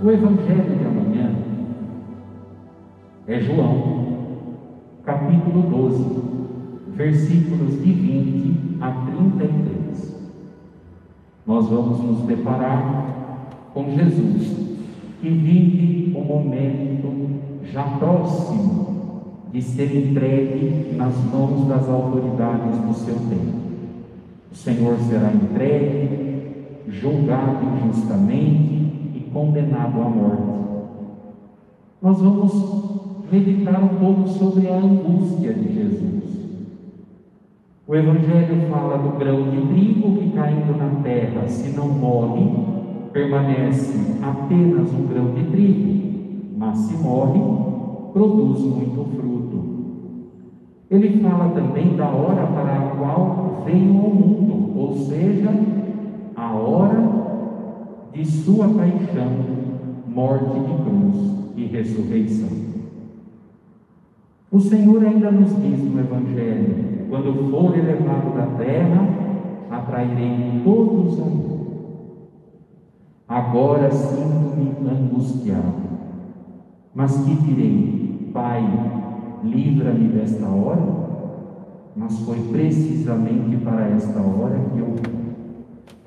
O Evangelho de amanhã é João, capítulo 12, versículos de 20 a 33. Nós vamos nos deparar com Jesus, que vive um momento já próximo de ser entregue nas mãos das autoridades do seu tempo. O Senhor será entregue, julgado injustamente e condenado à morte. Nós vamos meditar um pouco sobre a angústia de Jesus. O Evangelho fala do grão de trigo que, caindo na terra, se não morre, permanece apenas um grão de trigo, mas se morre, produz muito fruto. Ele fala também da hora para a qual veio ao mundo, ou seja, a hora de sua paixão, morte de cruz e ressurreição. O Senhor ainda nos diz no Evangelho: quando for elevado da terra, atrairei todos a mim. Agora sinto-me angustiado, mas que direi? Pai, livra-me desta hora? Mas foi precisamente para esta hora que eu,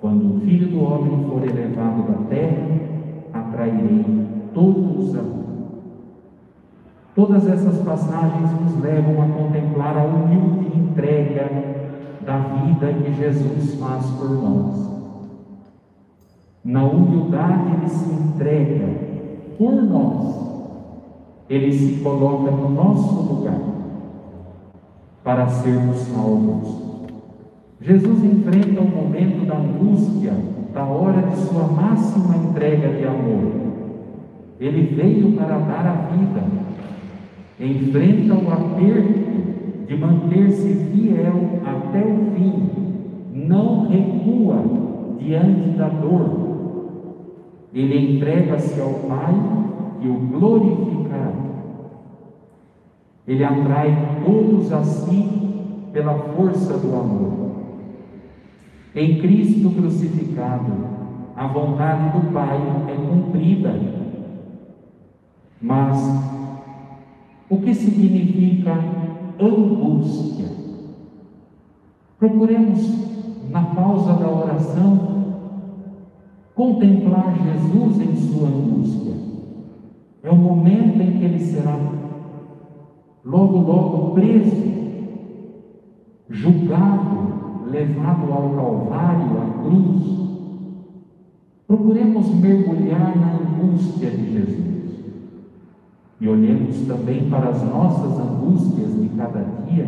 quando o Filho do Homem for elevado da terra, atrairei todos a mim. Todas essas passagens nos levam a contemplar a humilde entrega da vida que Jesus faz por nós. Na humildade Ele se entrega por nós. Ele se coloca no nosso lugar para sermos salvos. Jesus enfrenta o momento da angústia, da hora de sua máxima entrega de amor. Ele veio para dar a vida. Enfrenta o aperto de manter-se fiel até o fim, não recua diante da dor. Ele entrega-se ao Pai e o glorificará. Ele atrai todos a si pela força do amor. Em Cristo crucificado, a vontade do Pai é cumprida. Mas o que significa angústia? Procuremos, na pausa da oração, contemplar Jesus em sua angústia. É o momento em que Ele será logo preso, julgado, levado ao Calvário, à cruz. Procuremos mergulhar na angústia de Jesus. E olhemos também para as nossas angústias de cada dia,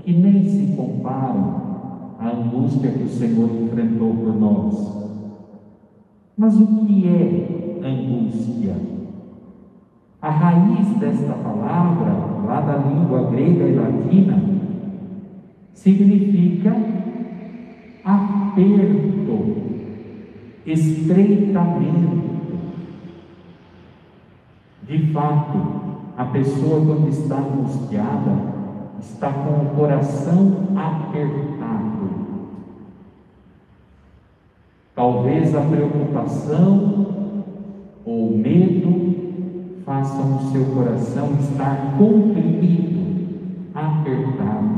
que nem se comparam à angústia que o Senhor enfrentou por nós. Mas o que é angústia? A raiz desta palavra, lá da língua grega e latina, significa aperto, estreitamento. De fato, a pessoa, quando está angustiada, está com o coração apertado. Talvez a preocupação ou o medo façam o seu coração estar comprimido, apertado.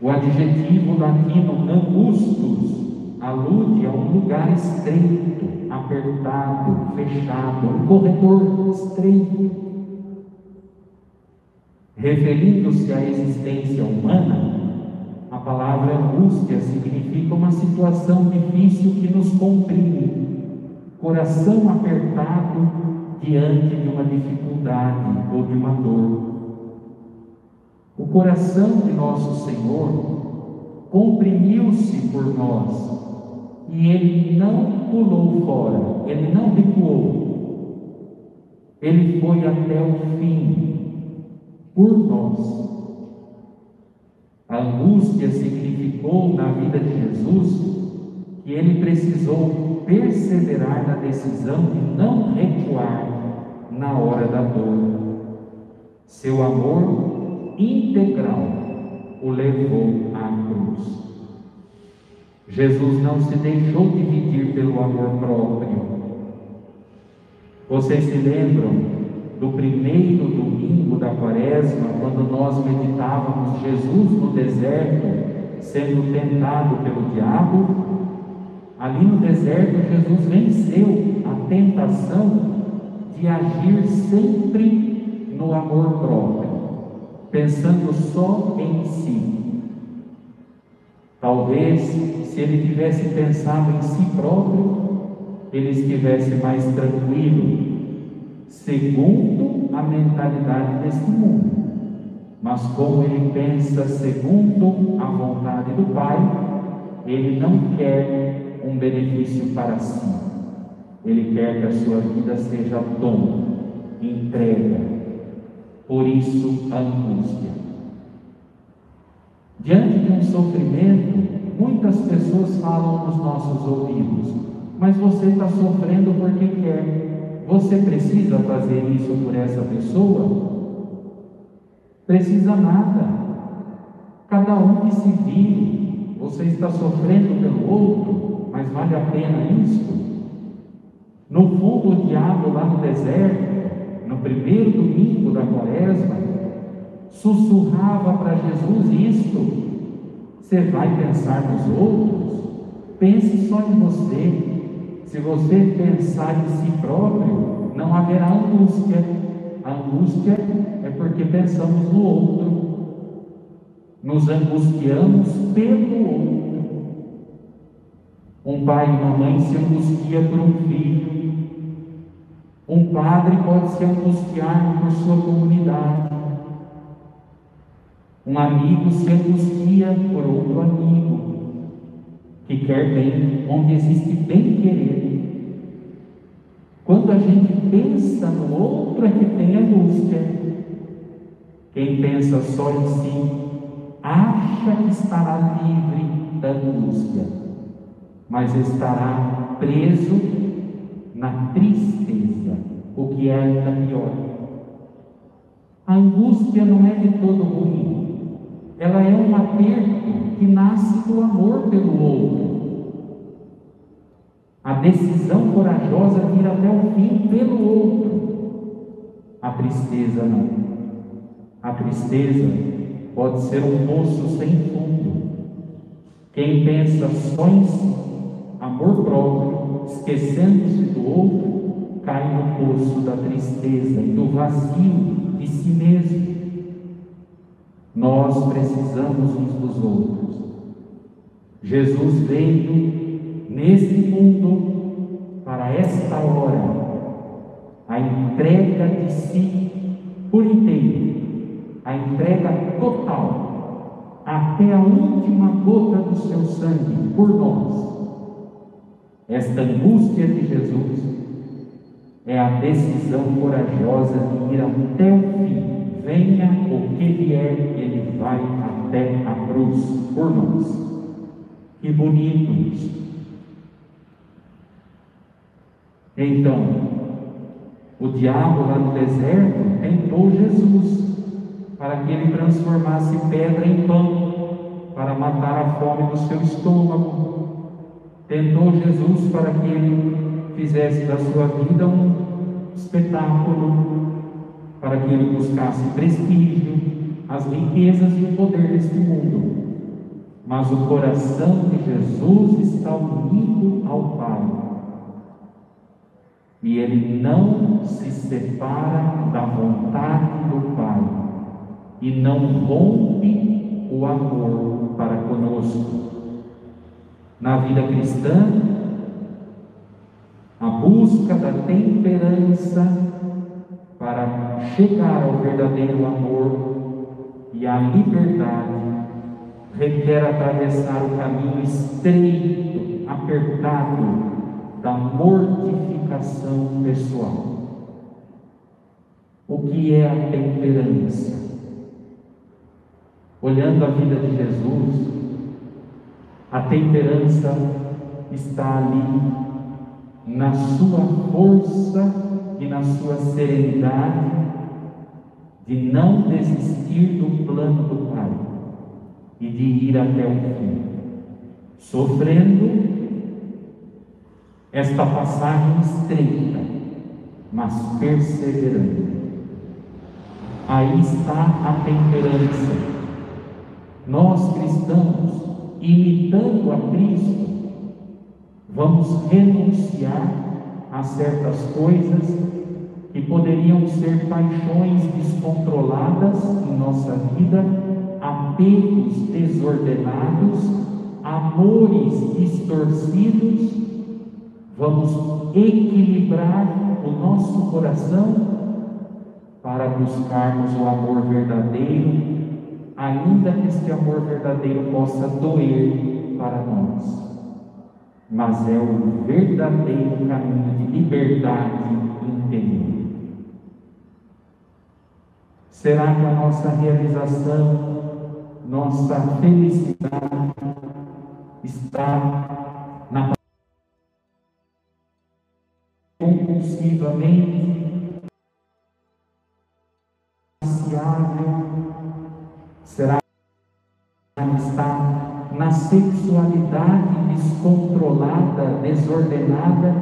O adjetivo latino angustus alude a um lugar estreito, apertado, fechado, um corredor estreito. Referindo-se à existência humana, a palavra angústia significa uma situação difícil que nos comprime, coração apertado diante de uma dificuldade ou de uma dor. O coração de nosso Senhor comprimiu-se por nós, e Ele não pulou fora, Ele não recuou. Ele foi até o fim, por nós. A angústia significou na vida de Jesus que Ele precisou perseverar na decisão de não recuar na hora da dor. Seu amor integral o levou à cruz. Jesus não se deixou dividir pelo amor próprio. Vocês se lembram do primeiro domingo da quaresma, quando nós meditávamos Jesus no deserto sendo tentado pelo diabo? Ali no deserto, Jesus venceu a tentação de agir sempre no amor próprio, pensando só em si. Talvez, se ele tivesse pensado em si próprio, ele estivesse mais tranquilo, segundo a mentalidade deste mundo. Mas como ele pensa segundo a vontade do Pai, ele não quer um benefício para si. Ele quer que a sua vida seja dom, entrega. Por isso a angústia. Diante de um sofrimento, muitas pessoas falam nos nossos ouvidos: mas você está sofrendo porque quer. Você precisa fazer isso por essa pessoa? Precisa nada. Cada um que se vive. Você está sofrendo pelo outro, mas vale a pena isso? No fundo, o diabo lá no deserto, no primeiro domingo da quaresma, sussurrava para Jesus isto: você vai pensar nos outros? Pense só em você. Se você pensar em si próprio, não haverá angústia. A angústia é porque pensamos no outro, nos angustiamos pelo outro. Um pai e uma mãe se angustia por um filho. Um padre pode se angustiar por sua comunidade. Um amigo se angustia por outro amigo que quer bem, onde existe bem-querer. Quando a gente pensa no outro é que tem angústia. Quem pensa só em si acha que estará livre da angústia, mas estará preso na tristeza, o que é ainda pior. A angústia não é de todo ruim. Ela é um aperto que nasce do amor pelo outro. A decisão corajosa de ir até o fim pelo outro. A tristeza não. A tristeza pode ser um poço sem fundo. Quem pensa só em si, amor próprio, esquecendo-se do outro, cai no poço da tristeza e do vazio de si mesmo. Nós precisamos uns dos outros. Jesus veio neste mundo para esta hora, a entrega de si por inteiro, a entrega total, até a última gota do seu sangue por nós. Esta angústia de Jesus é a decisão corajosa de ir até o fim. Venha o que vier, ele vai até a cruz por nós. Que bonito isso! Então, o diabo lá no deserto tentou Jesus para que ele transformasse pedra em pão, para matar a fome do seu estômago. Tentou Jesus para que ele fizesse da sua vida um espetáculo, para que ele buscasse prestígio, as riquezas e o poder deste mundo. Mas o coração de Jesus está unido ao Pai. E ele não se separa da vontade do Pai. E não rompe o amor para conosco. Na vida cristã, a busca da temperança para chegar ao verdadeiro amor e à liberdade requer atravessar o caminho estreito, apertado da mortificação pessoal. O que é a temperança? Olhando a vida de Jesus, a temperança está ali na sua força e na sua serenidade de não desistir do plano do Pai e de ir até o fim. Sofrendo esta passagem estreita, mas perseverando. Aí está a temperança. Nós cristãos, imitando a Cristo, vamos renunciar a certas coisas que poderiam ser paixões descontroladas em nossa vida, apelos desordenados, amores distorcidos. Vamos equilibrar o nosso coração para buscarmos o amor verdadeiro, ainda que este amor verdadeiro possa doer para nós. Mas é o verdadeiro caminho de liberdade interior. Será que a nossa realização, nossa felicidade está na compulsivamente será que está na sexualidade descontrolada, desordenada?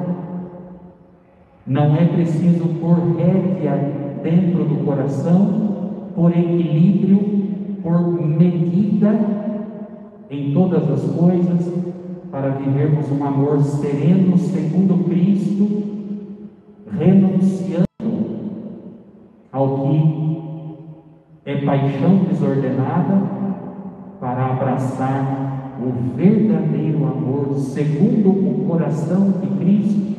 Não é preciso pôr rédea dentro do coração, por equilíbrio, por medida em todas as coisas, para vivermos um amor sereno, segundo Cristo, renunciando ao que é paixão desordenada, para abraçar o verdadeiro amor segundo o coração de Cristo.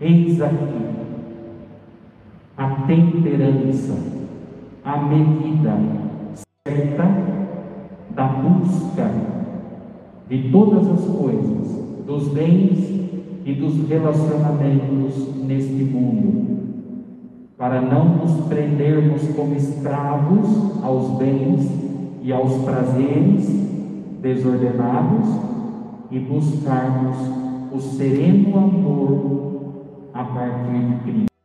Eis aqui a temperança, a medida certa da busca de todas as coisas, dos bens e dos relacionamentos neste mundo, para não nos prendermos como escravos aos bens e aos prazeres desordenados, e buscarmos o sereno amor a partir de Cristo.